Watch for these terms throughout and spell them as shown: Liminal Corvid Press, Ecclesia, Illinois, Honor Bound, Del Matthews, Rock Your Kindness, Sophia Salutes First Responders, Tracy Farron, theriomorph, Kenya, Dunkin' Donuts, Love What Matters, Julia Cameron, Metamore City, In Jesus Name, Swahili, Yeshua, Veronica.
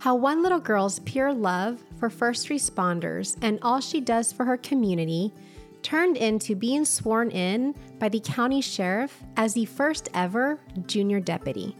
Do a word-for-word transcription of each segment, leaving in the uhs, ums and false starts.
How one little girl's pure love for first responders and all she does for her community turned into being sworn in by the county sheriff as the first ever junior deputy.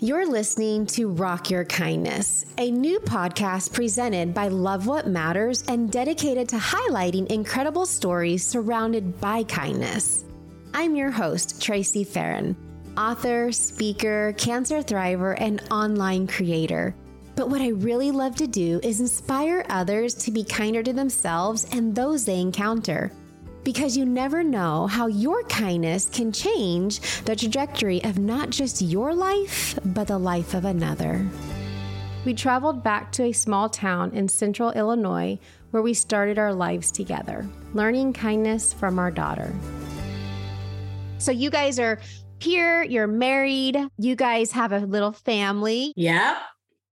You're listening to Rock Your Kindness, a new podcast presented by Love What Matters and dedicated to highlighting incredible stories surrounded by kindness. I'm your host, Tracy Farron, author, speaker, cancer thriver, and online creator. But what I really love to do is inspire others to be kinder to themselves and those they encounter. Because you never know how your kindness can change the trajectory of not just your life, but the life of another. We traveled back to a small town in central Illinois where we started our lives together, learning kindness from our daughter. So you guys are here, you're married, you guys have a little family. Yeah,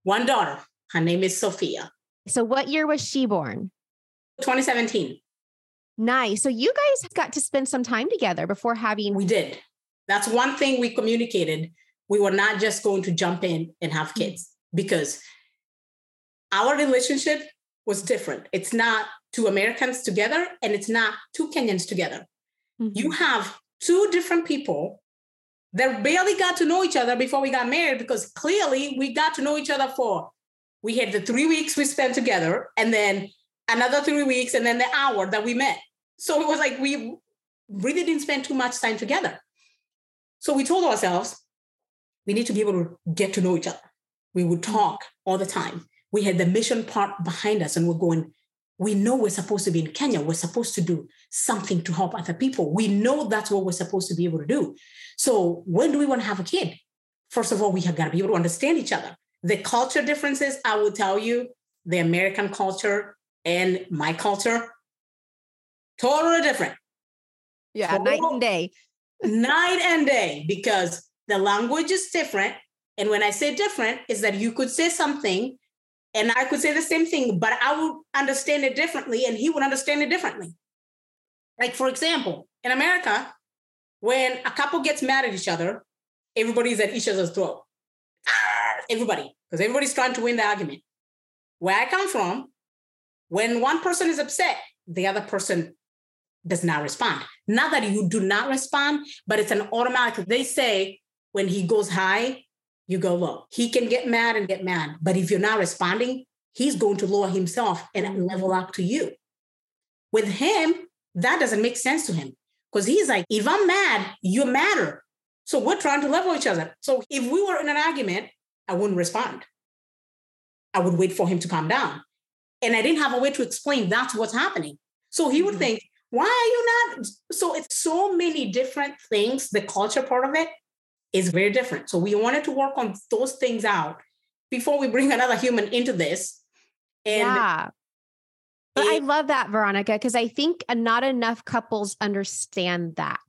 one daughter. Her name is Sophia. So what year was she born? twenty seventeen. Nice. So you guys got to spend some time together before having... We did. That's one thing we communicated. We were not just going to jump in and have kids because our relationship was different. It's not two Americans together and it's not two Kenyans together. Mm-hmm. You have two different people that barely got to know each other before we got married because clearly we got to know each other for... We had the three weeks we spent together and then another three weeks and then the hour that we met. So it was like we really didn't spend too much time together. So we told ourselves, we need to be able to get to know each other. We would talk all the time. We had the mission part behind us and we're going, we know we're supposed to be in Kenya. We're supposed to do something to help other people. We know that's what we're supposed to be able to do. So when do we want to have a kid? First of all, we have got to be able to understand each other. The culture differences, I will tell you, the American culture and my culture, totally different. Yeah, total, night and day. Night and day, because the language is different. And when I say different, is that you could say something and I could say the same thing, but I would understand it differently and he would understand it differently. Like, for example, in America, when a couple gets mad at each other, everybody's at each other's throat. Everybody, because everybody's trying to win the argument. Where I come from, when one person is upset, the other person does not respond. Not that you do not respond, but it's an automatic. They say when he goes high, you go low. He can get mad and get mad. But if you're not responding, he's going to lower himself and level up to you. With him, that doesn't make sense to him because he's like, if I'm mad, you're madder. So we're trying to level each other. So if we were in an argument, I wouldn't respond. I would wait for him to calm down. And I didn't have a way to explain that's what's happening. So he would mm-hmm. think, why are you not? So it's so many different things. The culture part of it is very different. So we wanted to work on those things out before we bring another human into this. And yeah. But it, I love that, Veronica, because I think not enough couples understand that.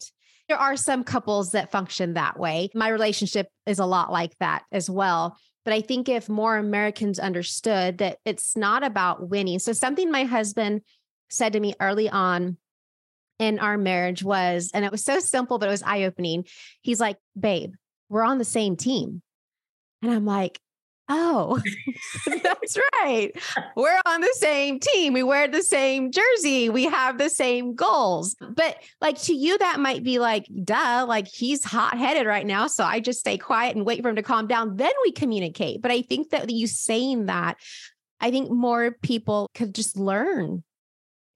There are some couples that function that way. My relationship is a lot like that as well. But I think if more Americans understood that it's not about winning. So something my husband said to me early on in our marriage was, and it was so simple, but it was eye-opening. He's like, babe, we're on the same team. And I'm like, oh, that's right. We're on the same team. We wear the same jersey. We have the same goals. But like to you, that might be like, duh, like he's hot-headed right now. So I just stay quiet and wait for him to calm down. Then we communicate. But I think that you saying that, I think more people could just learn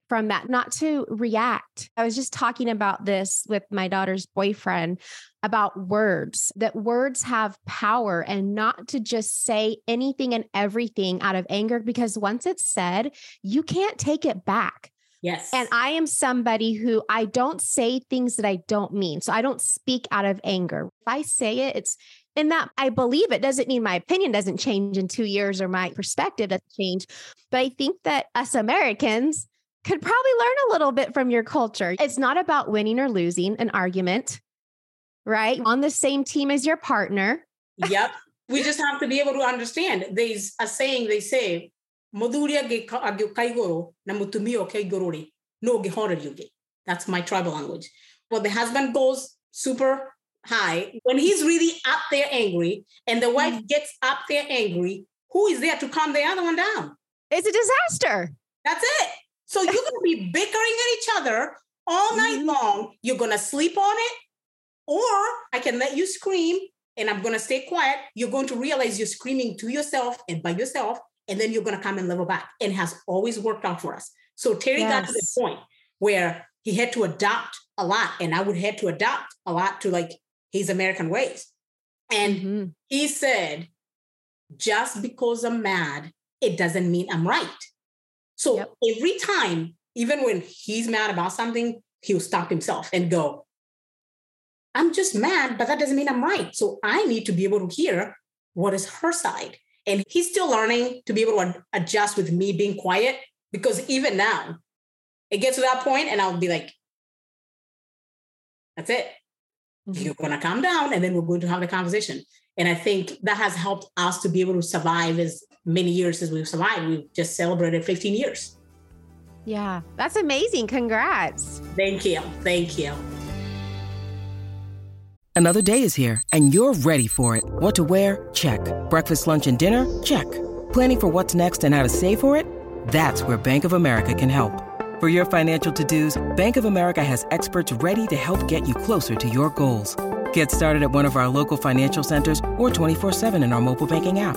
from that, not to react. I was just talking about this with my daughter's boyfriend about words, that words have power and not to just say anything and everything out of anger, because once it's said, you can't take it back. Yes. And I am somebody who I don't say things that I don't mean. So I don't speak out of anger. If I say it, it's in that I believe it doesn't mean my opinion doesn't change in two years or my perspective doesn't change. But I think that us Americans could probably learn a little bit from your culture. It's not about winning or losing an argument, right? On the same team as your partner. Yep. We just have to be able to understand. There's a saying they say, that's my tribal language. Well, the husband goes super high, when he's really up there angry and the wife mm-hmm. gets up there angry, who is there to calm the other one down? It's a disaster. That's it. So you're going to be bickering at each other all night mm-hmm. long. You're going to sleep on it, or I can let you scream and I'm going to stay quiet. You're going to realize you're screaming to yourself and by yourself, and then you're going to come and level back. And has always worked out for us. So Terry yes. got to the point where he had to adapt a lot, and I would have to adapt a lot to like his American ways. And mm-hmm. he said, just because I'm mad, it doesn't mean I'm right. So yep. every time, even when he's mad about something, he'll stop himself and go, I'm just mad, but that doesn't mean I'm right. So I need to be able to hear what is her side. And he's still learning to be able to adjust with me being quiet, because even now it gets to that point and I'll be like, that's it. Mm-hmm. You're going to calm down, and then we're going to have the conversation. And I think that has helped us to be able to survive as many years as we've survived. We've just celebrated fifteen years. Yeah, that's amazing. Congrats. Thank you. Thank you. Another day is here and you're ready for it. What to wear? Check. Breakfast, lunch, and dinner? Check. Planning for what's next and how to save for it? That's where Bank of America can help. For your financial to-dos, Bank of America has experts ready to help get you closer to your goals. Get started at one of our local financial centers or twenty-four seven in our mobile banking app.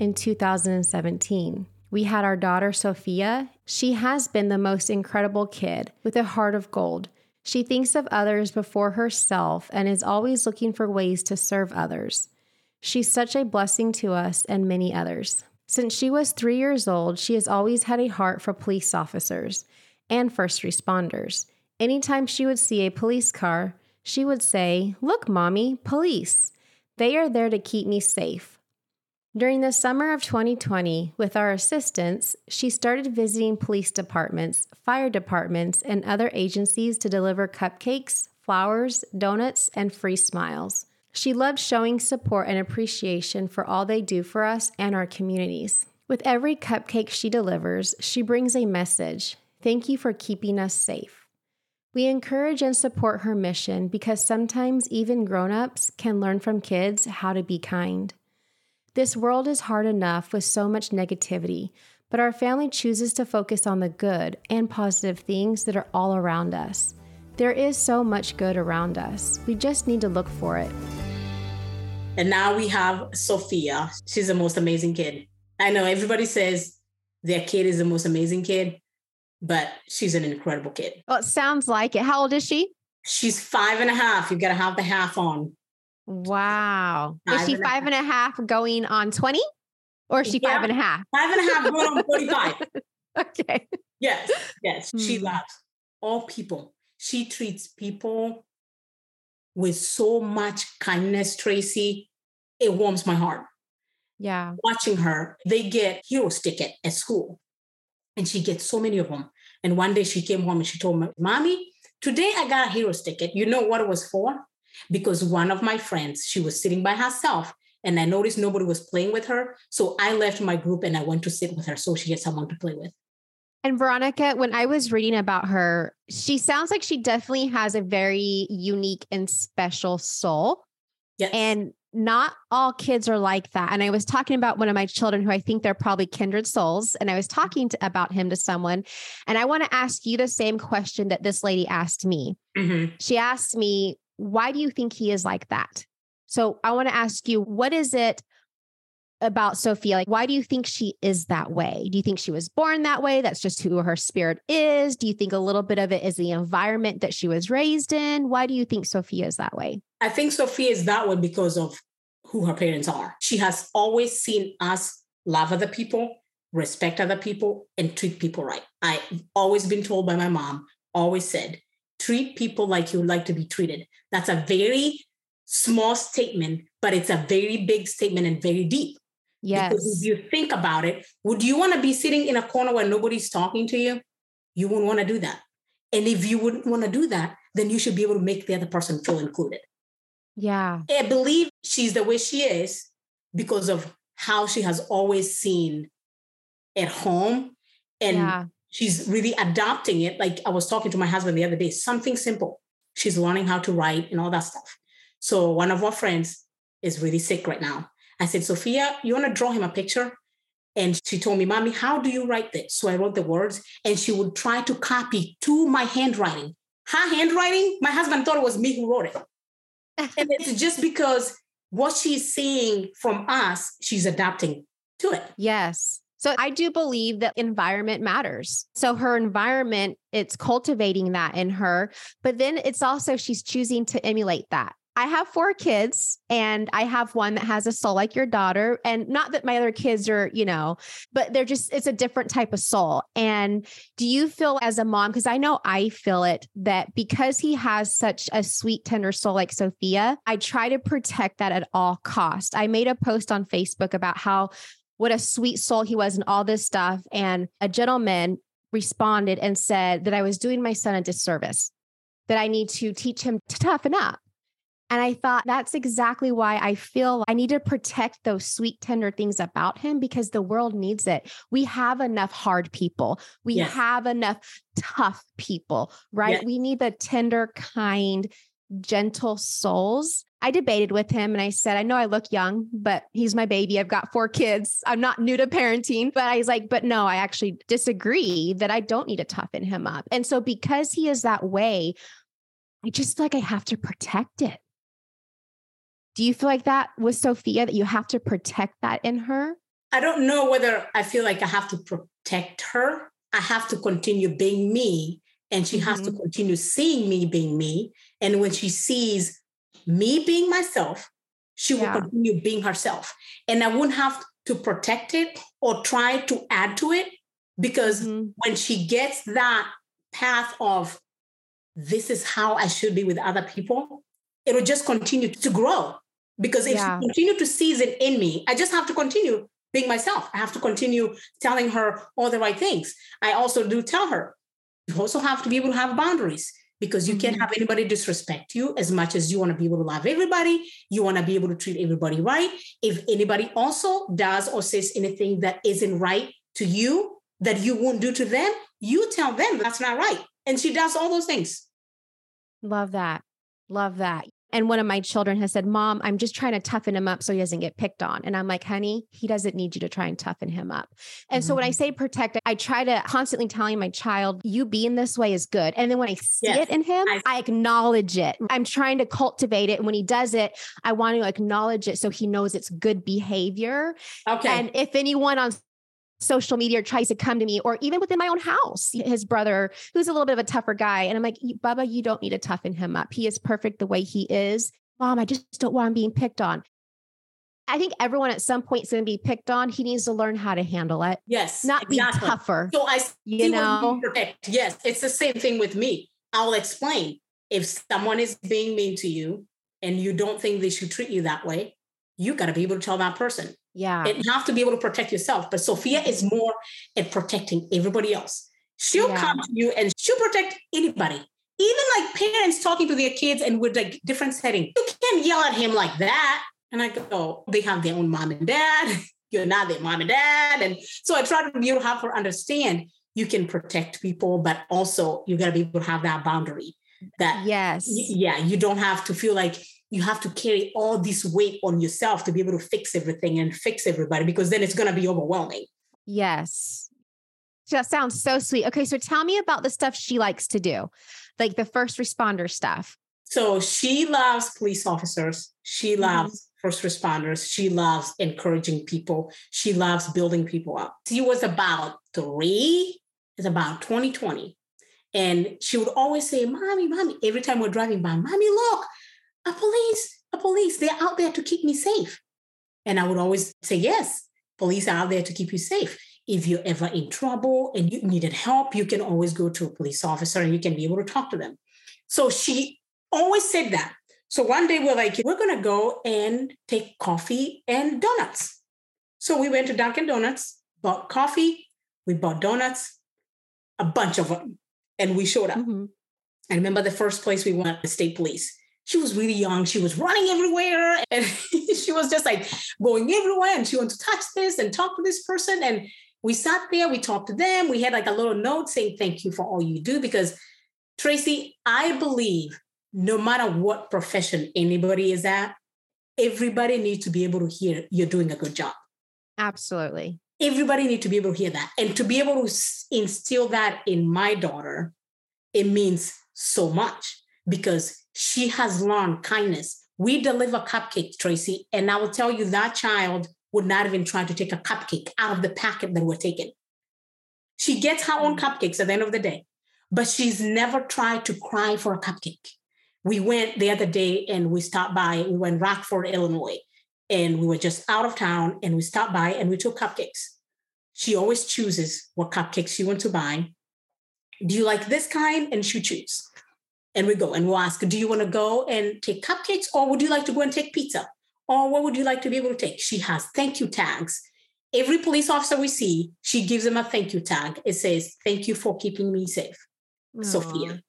In two thousand seventeen, we had our daughter, Sophia. She has been the most incredible kid with a heart of gold. She thinks of others before herself and is always looking for ways to serve others. She's such a blessing to us and many others. Since she was three years old, she has always had a heart for police officers and first responders. Anytime she would see a police car, she would say, "Look, Mommy, police. They are there to keep me safe." During the summer of twenty twenty, with our assistance, she started visiting police departments, fire departments, and other agencies to deliver cupcakes, flowers, donuts, and free smiles. She loved showing support and appreciation for all they do for us and our communities. With every cupcake she delivers, she brings a message: "Thank you for keeping us safe." We encourage and support her mission because sometimes even grown-ups can learn from kids how to be kind. This world is hard enough with so much negativity, but our family chooses to focus on the good and positive things that are all around us. There is so much good around us. We just need to look for it. And now we have Sophia. She's the most amazing kid. I know everybody says their kid is the most amazing kid, but she's an incredible kid. Well, it sounds like it. How old is she? She's five and a half. You've got to have the half on. Wow. Five is she and five and a half going on twenty? Or is she yeah. five and a half? Five and a half going on forty-five. Okay. Yes. Yes. Mm. She loves all people. She treats people with so much kindness, Tracy. It warms my heart. Yeah. Watching her, they get hero's ticket at school. And she gets so many of them. And one day she came home and she told me, "Mommy, today I got a hero's ticket." You know what it was for? Because one of my friends, she was sitting by herself and I noticed nobody was playing with her. So I left my group and I went to sit with her so she had someone to play with. And Veronica, when I was reading about her, she sounds like she definitely has a very unique and special soul. Yes. And not all kids are like that. And I was talking about one of my children who I think they're probably kindred souls. And I was talking to, about him to someone. And I want to ask you the same question that this lady asked me. Mm-hmm. She asked me, "Why do you think he is like that?" So I want to ask you, what is it about Sophia. Like, why do you think she is that way? Do you think she was born that way? That's just who her spirit is. Do you think a little bit of it is the environment that she was raised in? Why do you think Sophia is that way? I think Sophia is that way because of who her parents are. She has always seen us love other people, respect other people, and treat people right. I've always been told by my mom, always said, treat people like you would like to be treated. That's a very small statement, but it's a very big statement and very deep. Yes. Because if you think about it, would you want to be sitting in a corner where nobody's talking to you? You wouldn't want to do that. And if you wouldn't want to do that, then you should be able to make the other person feel included. Yeah. I believe she's the way she is because of how she has always seen at home. And yeah. she's really adopting it. Like I was talking to my husband the other day, something simple. She's learning how to write and all that stuff. So one of our friends is really sick right now. I said, Sophia, you want to draw him a picture? And she told me, Mommy, how do you write this? So I wrote the words and she would try to copy to my handwriting. Her handwriting? My husband thought it was me who wrote it. And it's just because what she's seeing from us, she's adapting to it. Yes. So I do believe that environment matters. So her environment, it's cultivating that in her, but then it's also, she's choosing to emulate that. I have four kids and I have one that has a soul like your daughter. And not that my other kids are, you know, but they're just, it's a different type of soul. And do you feel as a mom, because I know I feel it, that because he has such a sweet, tender soul like Sophia, I try to protect that at all costs. I made a post on Facebook about how, what a sweet soul he was and all this stuff. And a gentleman responded and said that I was doing my son a disservice, that I need to teach him to toughen up. And I thought that's exactly why I feel I need to protect those sweet, tender things about him because the world needs it. We have enough hard people. We yes. have enough tough people, right? Yes. We need the tender, kind, gentle souls. I debated with him and I said, I know I look young, but he's my baby. I've got four kids. I'm not new to parenting, but I was like, but no, I actually disagree that I don't need to toughen him up. And so because he is that way, I just feel like I have to protect it. Do you feel like that with Sophia, that you have to protect that in her? I don't know whether I feel like I have to protect her. I have to continue being me and she mm-hmm. has to continue seeing me being me. And when she sees me being myself, she yeah. will continue being herself. And I wouldn't have to protect it or try to add to it because mm-hmm. when she gets that path of this is how I should be with other people, it'll just continue to grow. Because if yeah. she continues to seize it in me, I just have to continue being myself. I have to continue telling her all the right things. I also do tell her, you also have to be able to have boundaries because you mm-hmm. can't have anybody disrespect you as much as you want to be able to love everybody. You want to be able to treat everybody right. If anybody also does or says anything that isn't right to you, that you won't do to them, you tell them that's not right. And she does all those things. Love that. Love that. And one of my children has said, Mom, I'm just trying to toughen him up so he doesn't get picked on. And I'm like, honey, he doesn't need you to try and toughen him up. And mm-hmm. so when I say protect, I try to constantly telling my child, you being this way is good. And then when I see yes. it in him, I-, I acknowledge it. I'm trying to cultivate it. And when he does it, I want to acknowledge it so he knows it's good behavior. Okay. And if anyone on social media tries to come to me, or even within my own house, his brother, who's a little bit of a tougher guy. And I'm like, Bubba, you don't need to toughen him up. He is perfect the way he is. Mom, I just don't want him being picked on. I think everyone at some point is going to be picked on. He needs to learn how to handle it. Yes. Not exactly. be tougher. So I, see you know, protect. Yes. It's the same thing with me. I'll explain if someone is being mean to you and you don't think they should treat you that way, you got to be able to tell that person. Yeah. And you have to be able to protect yourself. But Sophia is more at protecting everybody else. She'll yeah. come to you and she'll protect anybody. Even like parents talking to their kids and with like different setting. You can't yell at him like that. And I go, oh, they have their own mom and dad. You're not their mom and dad. And so I try to be able to have her understand you can protect people, but also you got to be able to have that boundary. That yes. Y- yeah. You don't have to feel like you have to carry all this weight on yourself to be able to fix everything and fix everybody, because then it's going to be overwhelming. Yes. That sounds so sweet. Okay. So tell me about the stuff she likes to do, like the first responder stuff. So she loves police officers. She loves mm-hmm. first responders. She loves encouraging people. She loves building people up. She was about three, it's about twenty twenty. And she would always say, mommy, mommy, every time we're driving by, mommy, look, a police, a police, they're out there to keep me safe. And I would always say, yes, police are out there to keep you safe. If you're ever in trouble and you needed help, you can always go to a police officer and you can be able to talk to them. So she always said that. So one day we're like, we're going to go and take coffee and donuts. So we went to Dunkin' Donuts, bought coffee, we bought donuts, a bunch of them, and we showed up. Mm-hmm. I remember the first place we went, the state police. She was really young. She was running everywhere. And she was just like going everywhere. And she wanted to touch this and talk to this person. And we sat there. We talked to them. We had like a little note saying, thank you for all you do. Because Tracy, I believe no matter what profession anybody is at, everybody needs to be able to hear you're doing a good job. Absolutely. Everybody needs to be able to hear that. And to be able to instill that in my daughter, it means so much. Because she has learned kindness. We deliver cupcakes, Tracy. And I will tell you that child would not even try to take a cupcake out of the packet that we're taking. She gets her own cupcakes at the end of the day, but she's never tried to cry for a cupcake. We went the other day and we stopped by, we went Rockford, Illinois, and we were just out of town and we stopped by and we took cupcakes. She always chooses what cupcakes she wants to buy. Do you like this kind? And she chooses. And we go and we'll ask, do you want to go and take cupcakes or would you like to go and take pizza? Or what would you like to be able to take? She has thank you tags. Every police officer we see, she gives them a thank you tag. It says, thank you for keeping me safe, Aww. Sophia.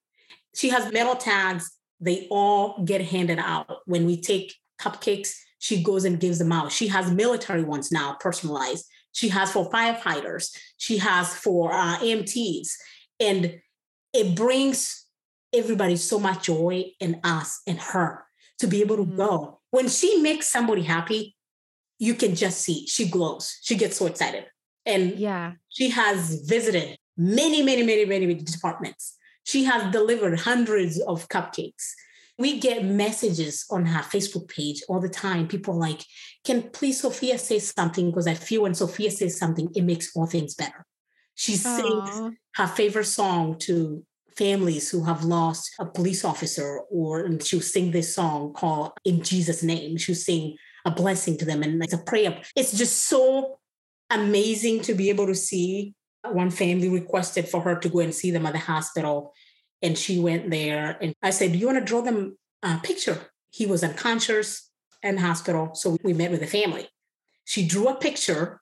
She has metal tags. They all get handed out. When we take cupcakes, she goes and gives them out. She has military ones now, personalized. She has for firefighters. She has for uh, E M Ts. And it brings everybody so much joy in us and her to be able to mm. go. When she makes somebody happy, you can just see she glows. She gets so excited. And yeah, she has visited many, many, many, many departments. She has delivered hundreds of cupcakes. We get messages on her Facebook page all the time. People are like, can please Sophia say something? Because I feel when Sophia says something, it makes all things better. She Aww. Sings her favorite song to families who have lost a police officer, or and she'll sing this song called In Jesus Name. She'll sing a blessing to them and it's a prayer. It's just so amazing to be able to see. One family requested for her to go and see them at the hospital. And she went there and I said, do you want to draw them a picture? He was unconscious in hospital. So we met with the family. She drew a picture.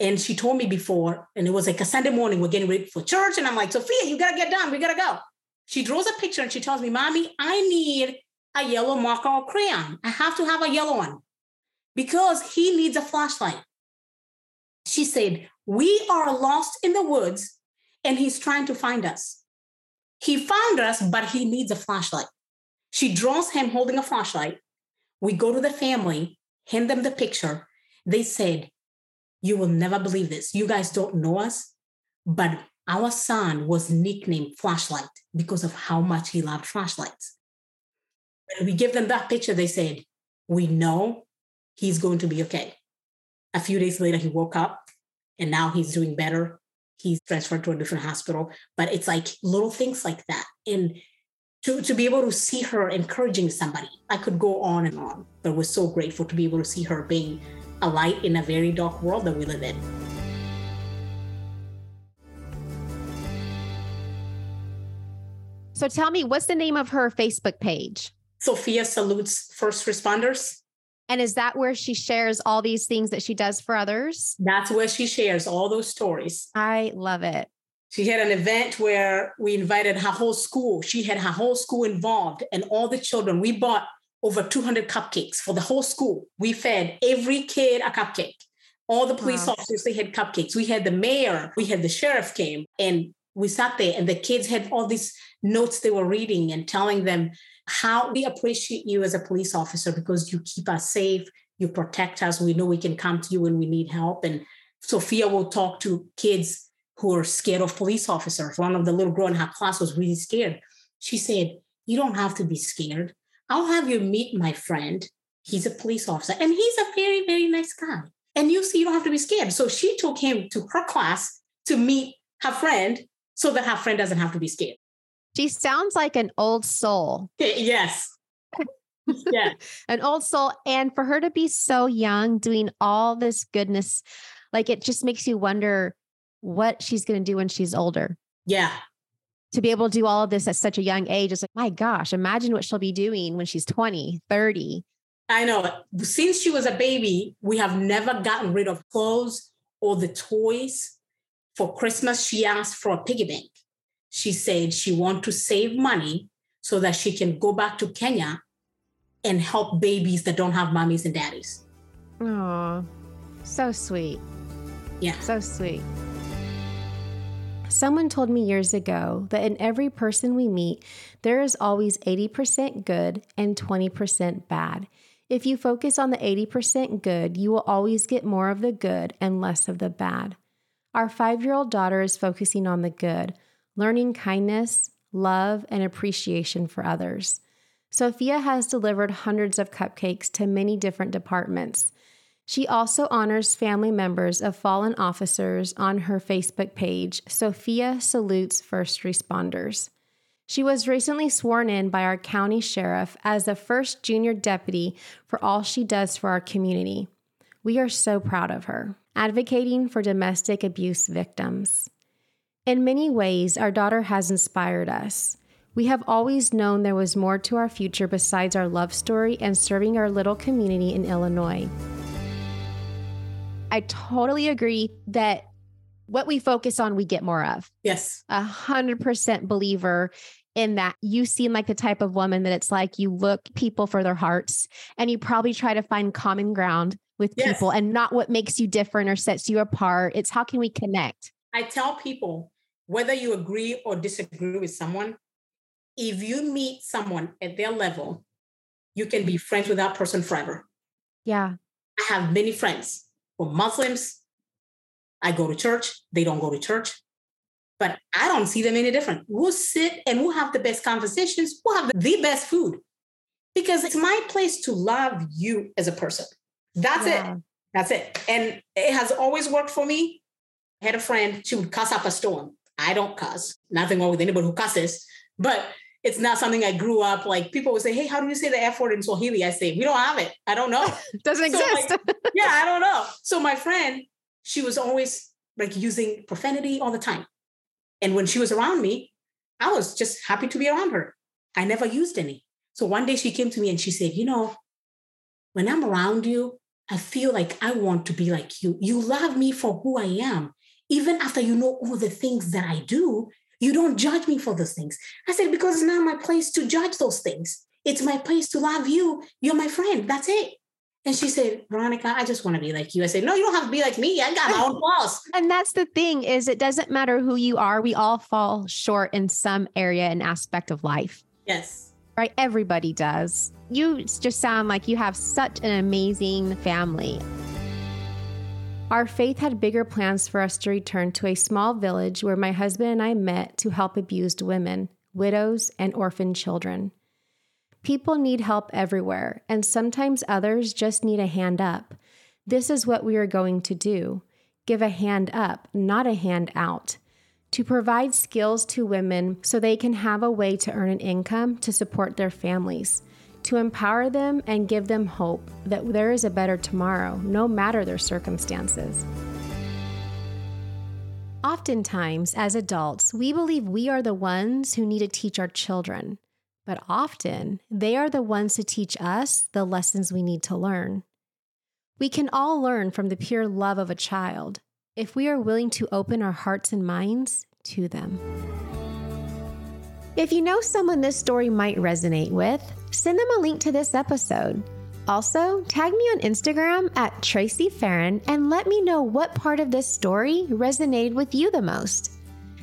And she told me before, and it was like a Sunday morning, we're getting ready for church. And I'm like, Sophia, you got to get done. We got to go. She draws a picture and she tells me, mommy, I need a yellow marker or crayon. I have to have a yellow one because he needs a flashlight. She said, we are lost in the woods and he's trying to find us. He found us, but he needs a flashlight. She draws him holding a flashlight. We go to the family, hand them the picture. They said, you will never believe this. You guys don't know us, but our son was nicknamed Flashlight because of how much he loved flashlights. When we give them that picture, they said, we know he's going to be okay. A few days later, he woke up and now he's doing better. He's transferred to a different hospital, but it's like little things like that. And to, to be able to see her encouraging somebody, I could go on and on, but we're so grateful to be able to see her being a light in a very dark world that we live in. So tell me, what's the name of her Facebook page? Sophia Salutes First Responders. And is that where she shares all these things that she does for others? That's where she shares all those stories. I love it. She had an event where we invited her whole school. She had her whole school involved and all the children. We bought over two hundred cupcakes for the whole school. We fed every kid a cupcake. All the police wow. officers, they had cupcakes. We had the mayor, we had the sheriff came, and we sat there and the kids had all these notes they were reading and telling them how we appreciate you as a police officer because you keep us safe, you protect us. We know we can come to you when we need help. And Sophia will talk to kids who are scared of police officers. One of the little girl in her class was really scared. She said, You don't have to be scared. I'll have you meet my friend. He's a police officer, and he's a very, very nice guy. And you see, you don't have to be scared. So she took him to her class to meet her friend so that her friend doesn't have to be scared. She sounds like an old soul. Yes. Yeah. An old soul. And for her to be so young, doing all this goodness, like it just makes you wonder what she's going to do when she's older. Yeah. To be able to do all of this at such a young age. It's like, my gosh, imagine what she'll be doing when she's twenty, thirty. I know. Since she was a baby, we have never gotten rid of clothes or the toys. For Christmas, she asked for a piggy bank. She said she wants to save money so that she can go back to Kenya and help babies that don't have mommies and daddies. Aww, so sweet. Yeah. So sweet. Someone told me years ago that in every person we meet, there is always eighty percent good and twenty percent bad. If you focus on the eighty percent good, you will always get more of the good and less of the bad. Our five-year-old daughter is focusing on the good, learning kindness, love, and appreciation for others. Sophia has delivered hundreds of cupcakes to many different departments. She also honors family members of fallen officers on her Facebook page, Sophia Salutes First Responders. She was recently sworn in by our county sheriff as the first junior deputy for all she does for our community. We are so proud of her. Advocating for domestic abuse victims. In many ways, our daughter has inspired us. We have always known there was more to our future besides our love story and serving our little community in Illinois. I totally agree that what we focus on, we get more of. Yes. A hundred percent believer in that. You seem like the type of woman that it's like you look people for their hearts, and you probably try to find common ground with yes. people and not what makes you different or sets you apart. It's how can we connect? I tell people, whether you agree or disagree with someone, if you meet someone at their level, you can be friends with that person forever. Yeah. I have many friends. For Muslims, I go to church. They don't go to church. But I don't see them any different. We'll sit and we'll have the best conversations. We'll have the best food. Because it's my place to love you as a person. That's yeah. it. That's it. And it has always worked for me. I had a friend, she would cuss up a storm. I don't cuss. Nothing wrong with anybody who cusses. But it's not something I grew up, like people would say, hey, how do you say the F word in Swahili? I say, we don't have it. I don't know. It doesn't so exist. Like, yeah, I don't know. So my friend, she was always like using profanity all the time. And when she was around me, I was just happy to be around her. I never used any. So one day she came to me and she said, you know, when I'm around you, I feel like I want to be like you. You love me for who I am. Even after you know all the things that I do, you don't judge me for those things. I said, because it's not my place to judge those things. It's my place to love you. You're my friend. That's it. And she said, Veronica, I just want to be like you. I said, no, you don't have to be like me. I got my own flaws. And that's the thing is it doesn't matter who you are. We all fall short in some area and aspect of life. Yes. Right. Everybody does. You just sound like you have such an amazing family. Our faith had bigger plans for us to return to a small village where my husband and I met to help abused women, widows, and orphan children. People need help everywhere, and sometimes others just need a hand up. This is what we are going to do. Give a hand up, not a hand out. To provide skills to women so they can have a way to earn an income to support their families. To empower them and give them hope that there is a better tomorrow, no matter their circumstances. Oftentimes, as adults, we believe we are the ones who need to teach our children, but often they are the ones to teach us the lessons we need to learn. We can all learn from the pure love of a child if we are willing to open our hearts and minds to them. If you know someone this story might resonate with, send them a link to this episode. Also, tag me on Instagram at Tracy Farron and let me know what part of this story resonated with you the most.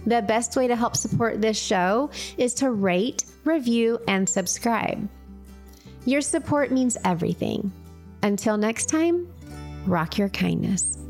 The best way to help support this show is to rate, review, and subscribe. Your support means everything. Until next time, rock your kindness.